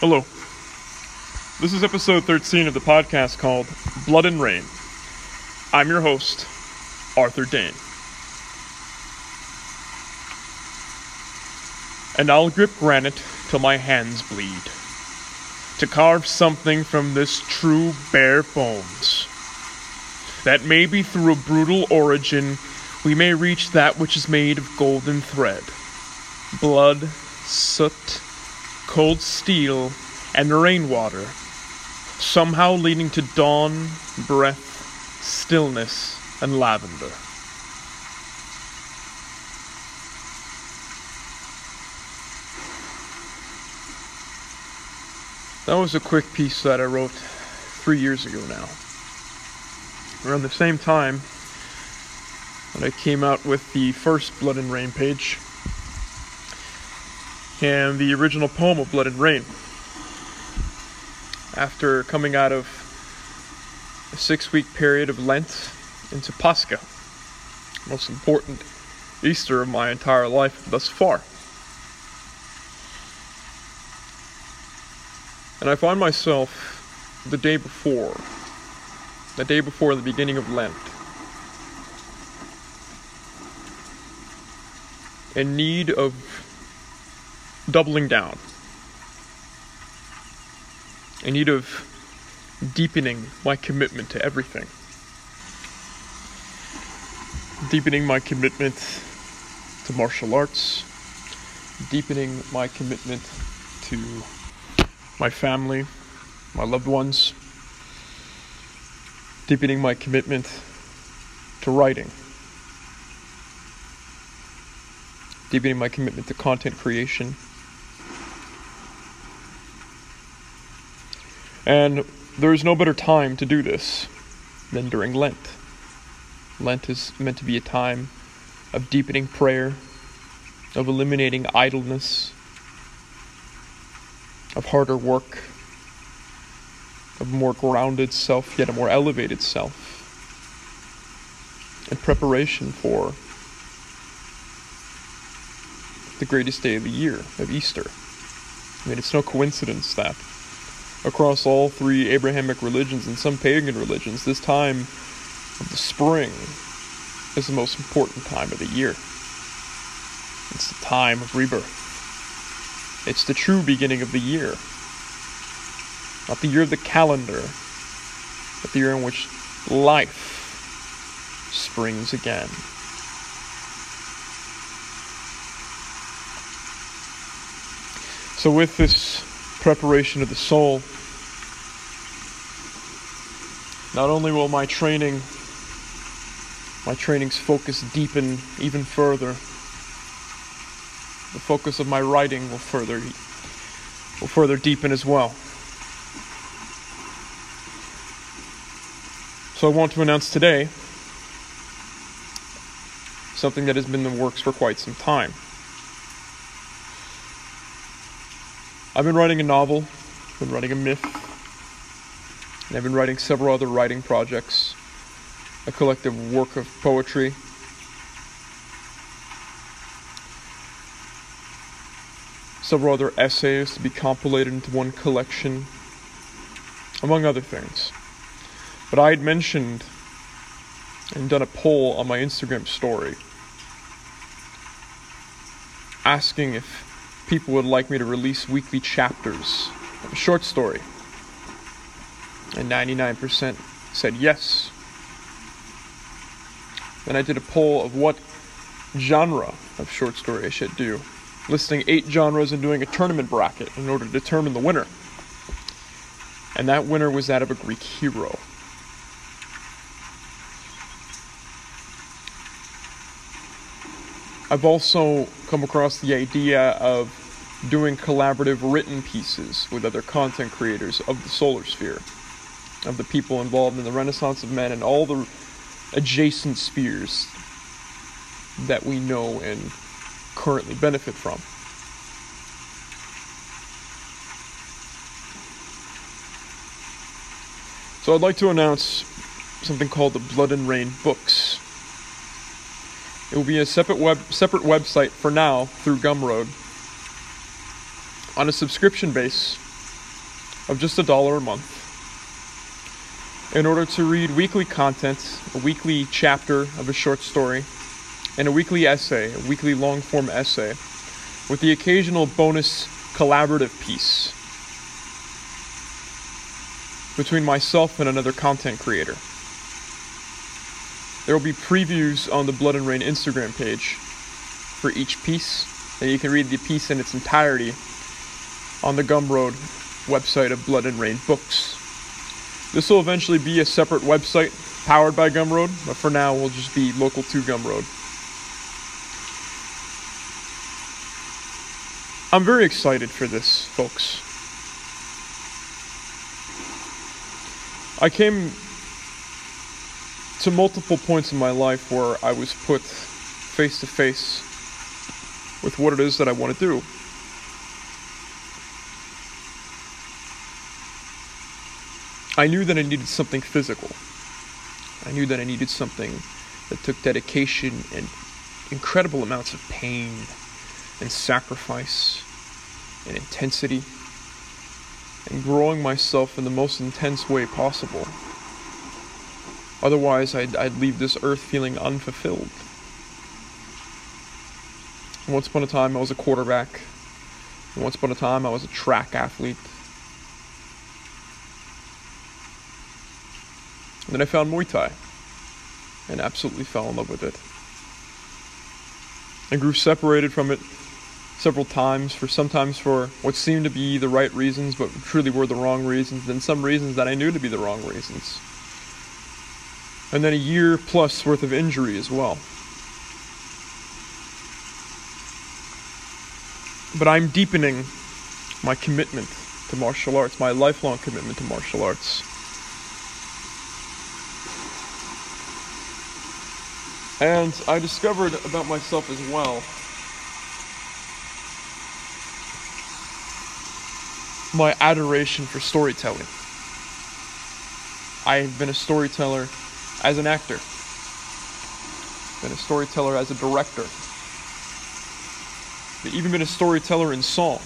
Hello. This is episode 13 of the podcast called Blood and Rain. I'm your host, Arthur Dane. And I'll grip granite till my hands bleed, to carve something from this true bare bones, that maybe through a brutal origin we may reach that which is made of golden thread, blood, soot, cold steel, and rainwater, somehow leading to dawn, breath, stillness, and lavender. That was a quick piece that I wrote 3 years ago now. Around the same time that I came out with the first Blood and Rain page, and the original poem of Blood and Rain. After coming out of a 6-week period of Lent into Pascha, the most important Easter of my entire life thus far. And I find myself the day before the beginning of Lent, in need of doubling down, in need of deepening my commitment to everything, deepening my commitment to martial arts, deepening my commitment to my family, my loved ones, deepening my commitment to writing, deepening my commitment to content creation. And there is no better time to do this than during Lent. Lent is meant to be a time of deepening prayer, of eliminating idleness, of harder work, of more grounded self, yet a more elevated self, in preparation for the greatest day of the year, of Easter. I mean, it's no coincidence that across all three Abrahamic religions and some pagan religions, this time of the spring is the most important time of the year. It's the time of rebirth. It's the true beginning of the year. Not the year of the calendar, but the year in which life springs again. So with this preparation of the soul, not only will my training's focus deepen even further, the focus of my writing will further deepen as well. So I want to announce today something that has been in the works for quite some time. I've been writing a novel, I've been writing a myth, and I've been writing several other writing projects, a collective work of poetry. Several other essays to be compilated into one collection, among other things. But I had mentioned and done a poll on my Instagram story asking if people would like me to release weekly chapters of a short story, and 99% said yes. Then I did a poll of what genre of short story I should do, listing 8 genres and doing a tournament bracket in order to determine the winner. And that winner was that of a Greek hero. I've also come across the idea of doing collaborative written pieces with other content creators of the solar sphere, of the people involved in the Renaissance of Men and all the adjacent spheres that we know and currently benefit from. So I'd like to announce something called the Blood and Rain Books. It will be a separate website for now through Gumroad on a subscription base of just $1 a month. In order to read weekly content, a weekly chapter of a short story, and a weekly essay, a weekly long-form essay, with the occasional bonus collaborative piece between myself and another content creator. There will be previews on the Blood and Rain Instagram page for each piece, and you can read the piece in its entirety on the Gumroad website of Blood and Rain Books. This will eventually be a separate website powered by Gumroad, but for now we'll just be local to Gumroad. I'm very excited for this, folks. I came to multiple points in my life where I was put face to face with what it is that I want to do. I knew that I needed something physical. I knew that I needed something that took dedication and incredible amounts of pain and sacrifice and intensity and growing myself in the most intense way possible. Otherwise, I'd leave this earth feeling unfulfilled. Once upon a time, I was a quarterback. Once upon a time, I was a track athlete. And then I found Muay Thai and absolutely fell in love with it. I grew separated from it several times, for what seemed to be the right reasons, but truly were the wrong reasons, and some reasons that I knew to be the wrong reasons. And then a year plus worth of injury as well. But I'm deepening my commitment to martial arts, my lifelong commitment to martial arts. And I discovered about myself as well my adoration for storytelling. I have been a storyteller as an actor. Been a storyteller as a director. I've even been a storyteller in song.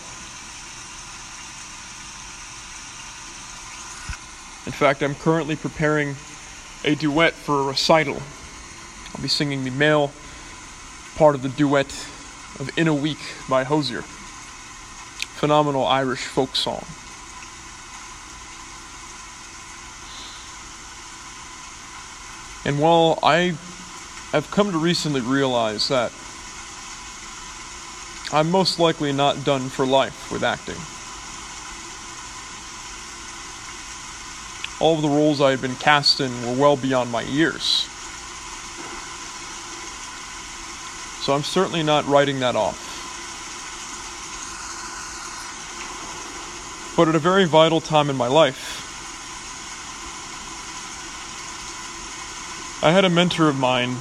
In fact, I'm currently preparing a duet for a recital. I'll be singing the male part of the duet of In A Week by Hozier. Phenomenal Irish folk song. And while I have come to recently realize that I'm most likely not done for life with acting. All of the roles I had been cast in were well beyond my years. So I'm certainly not writing that off. But at a very vital time in my life, I had a mentor of mine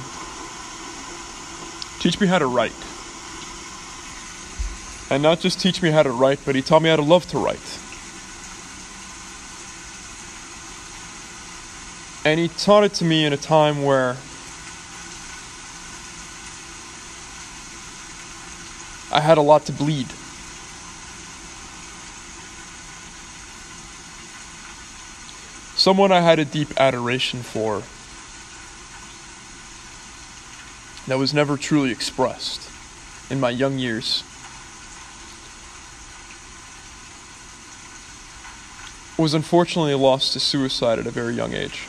teach me how to write. And not just teach me how to write, but he taught me how to love to write. And he taught it to me in a time where I had a lot to bleed. Someone I had a deep adoration for that was never truly expressed in my young years was unfortunately lost to suicide at a very young age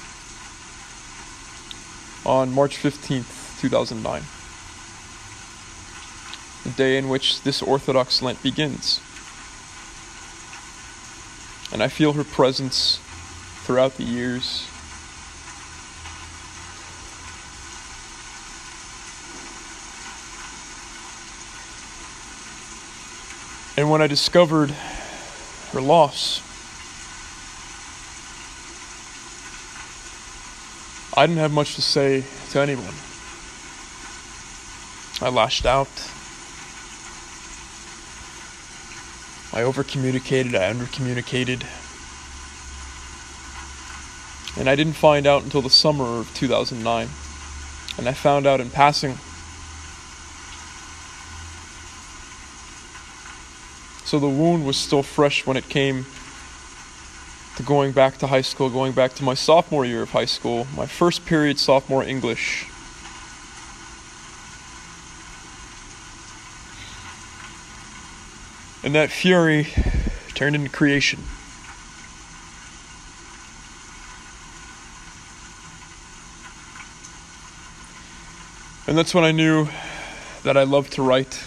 on March 15th, 2009. The day in which this Orthodox Lent begins. And I feel her presence throughout the years. And when I discovered her loss, I didn't have much to say to anyone. I lashed out. I over-communicated, I under-communicated. And I didn't find out until the summer of 2009. And I found out in passing. So the wound was still fresh when it came to going back to high school, going back to my sophomore year of high school, my first period sophomore English. And that fury turned into creation. And that's when I knew that I loved to write.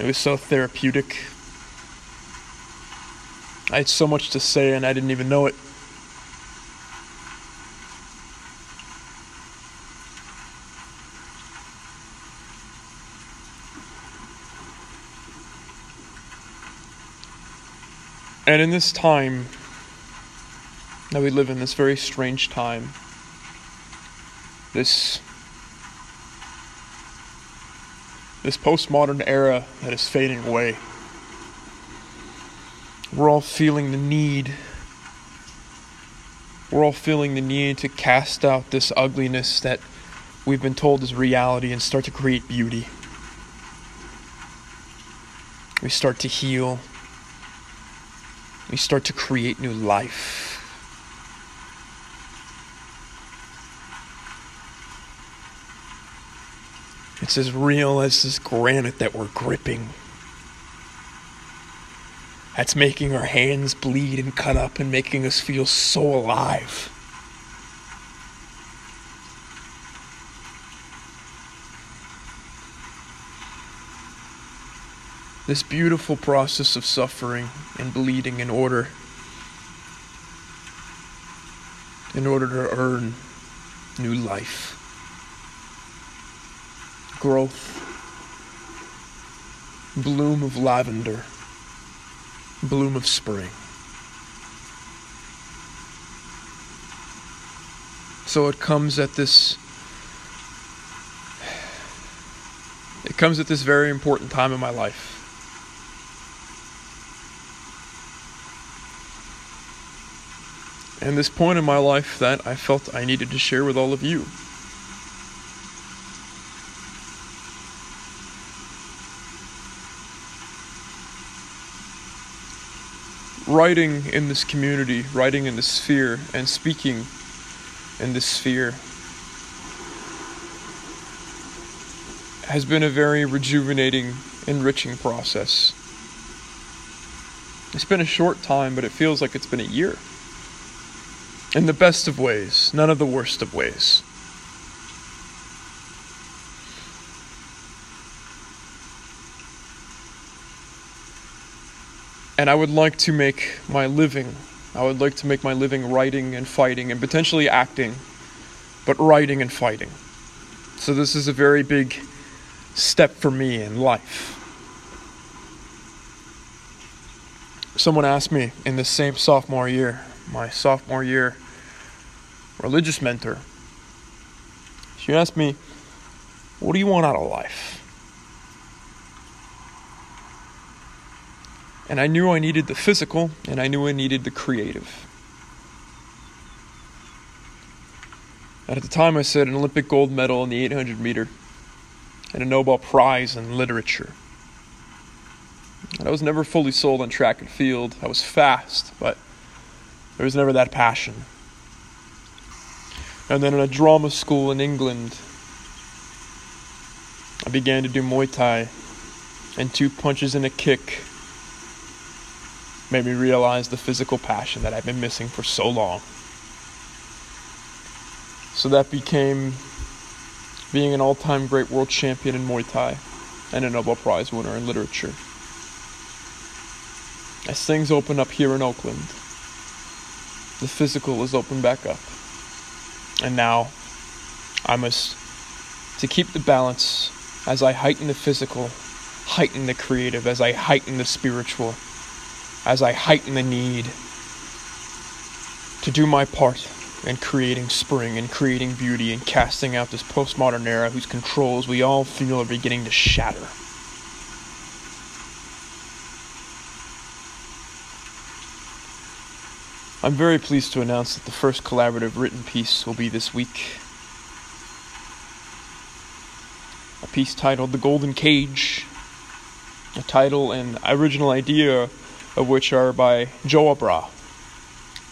It was so therapeutic. I had so much to say and I didn't even know it. And in this time that we live in, this very strange time, this postmodern era that is fading away, we're all feeling the need to cast out this ugliness that we've been told is reality and start to create beauty. We start to heal. We start to create new life. It's as real as this granite that we're gripping. That's making our hands bleed and cut up and making us feel so alive. This beautiful process of suffering and bleeding in order to earn new life, growth, bloom of lavender, bloom of spring. So it comes at this very important time in my life. And this point in my life that I felt I needed to share with all of you. Writing in this community, writing in this sphere, and speaking in this sphere has been a very rejuvenating, enriching process. It's been a short time, but it feels like it's been a year. In the best of ways, none of the worst of ways. And I would like to make my living writing and fighting and potentially acting, but writing and fighting. So this is a very big step for me in life. Someone asked me in the same sophomore year, my sophomore year religious mentor, she asked me, what do you want out of life? And I knew I needed the physical, and I knew I needed the creative. And at the time I said an Olympic gold medal in the 800 meter and a Nobel Prize in literature. And I was never fully sold on track and field. I was fast, but there was never that passion. And then in a drama school in England, I began to do Muay Thai, and 2 punches and a kick made me realize the physical passion that I've been missing for so long. So that became being an all-time great world champion in Muay Thai and a Nobel Prize winner in literature. As things open up here in Oakland, the physical is opened back up. And now I must, to keep the balance, as I heighten the physical, heighten the creative, as I heighten the spiritual, as I heighten the need to do my part in creating spring and creating beauty and casting out this postmodern era whose controls we all feel are beginning to shatter. I'm very pleased to announce that the first collaborative written piece will be this week. A piece titled The Golden Cage, a title and original idea of which are by Joe Abra,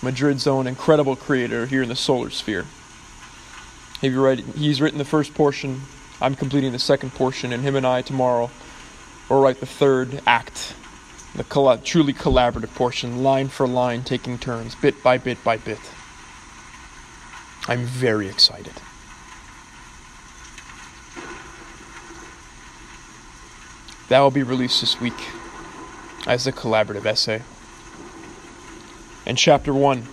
Madrid's own incredible creator here in the solar sphere. He's written the first portion, I'm completing the second portion, and him and I tomorrow will write the third act, the truly collaborative portion, line for line, taking turns, bit by bit by bit. I'm very excited. That will be released this week as a collaborative essay. And chapter 1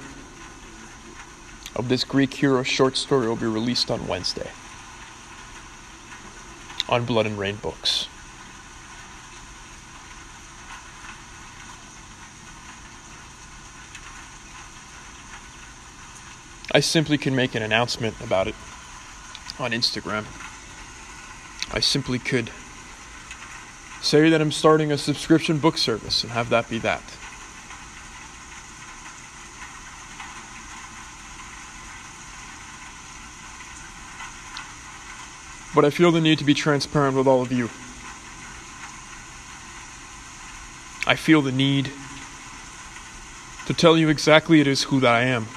of this Greek hero short story will be released on Wednesday on Blood and Rain Books. I simply can make an announcement about it on Instagram. I simply could say that I'm starting a subscription book service and have that be that. But I feel the need to be transparent with all of you. I feel the need to tell you exactly it is who that I am.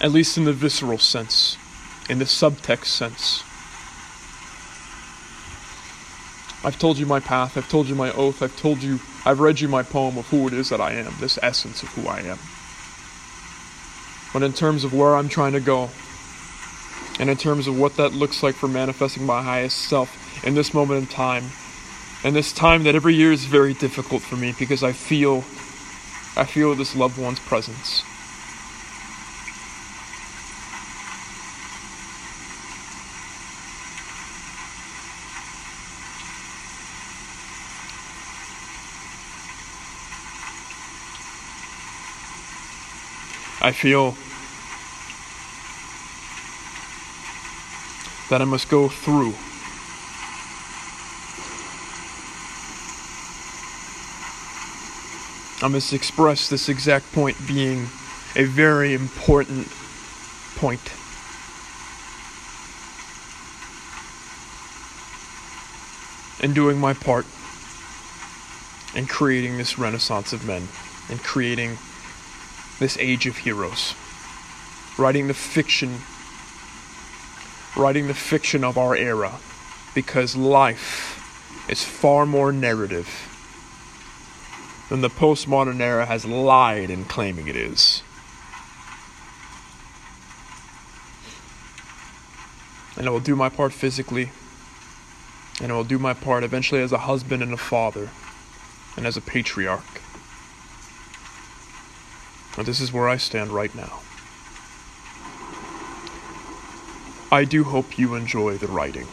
At least in the visceral sense, in the subtext sense. I've told you my path, I've told you my oath, I've read you my poem of who it is that I am, this essence of who I am. But in terms of where I'm trying to go, and in terms of what that looks like for manifesting my highest self in this moment in time, and this time that every year is very difficult for me because I feel this loved one's presence. I feel that I must go through I must express this exact point being a very important point. And doing my part in creating this renaissance of men and creating this age of heroes, writing the fiction of our era, because life is far more narrative than the postmodern era has lied in claiming it is. And I will do my part physically, and I will do my part eventually as a husband and a father, and as a patriarch. But this is where I stand right now. I do hope you enjoy the writing.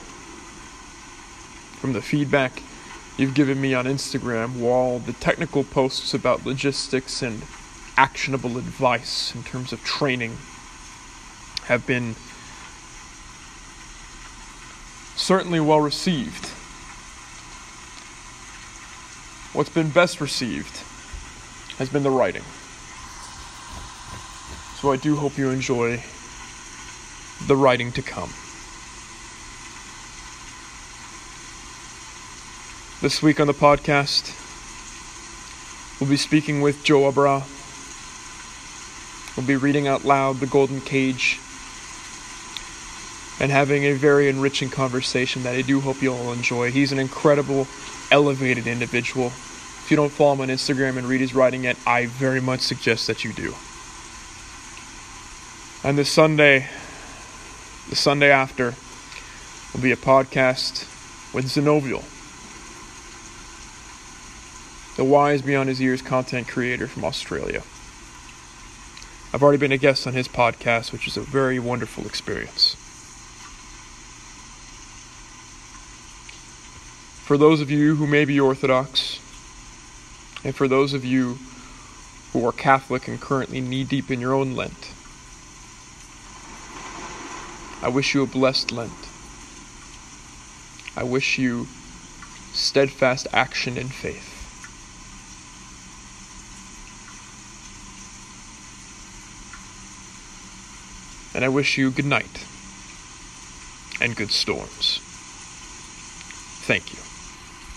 From the feedback you've given me on Instagram, while the technical posts about logistics and actionable advice in terms of training have been certainly well received. What's been best received has been the writing. So I do hope you enjoy the writing to come. This week on the podcast, we'll be speaking with Joe Abra. We'll be reading out loud The Golden Cage and having a very enriching conversation that I do hope you'll all enjoy. He's an incredible, elevated individual. If you don't follow him on Instagram and read his writing yet, I very much suggest that you do. And the Sunday after, will be a podcast with Zinoviel, the Wise Beyond His Years content creator from Australia. I've already been a guest on his podcast, which is a very wonderful experience. For those of you who may be Orthodox, and for those of you who are Catholic and currently knee-deep in your own Lent, I wish you a blessed Lent. I wish you steadfast action in faith. And I wish you good night and good storms. Thank you.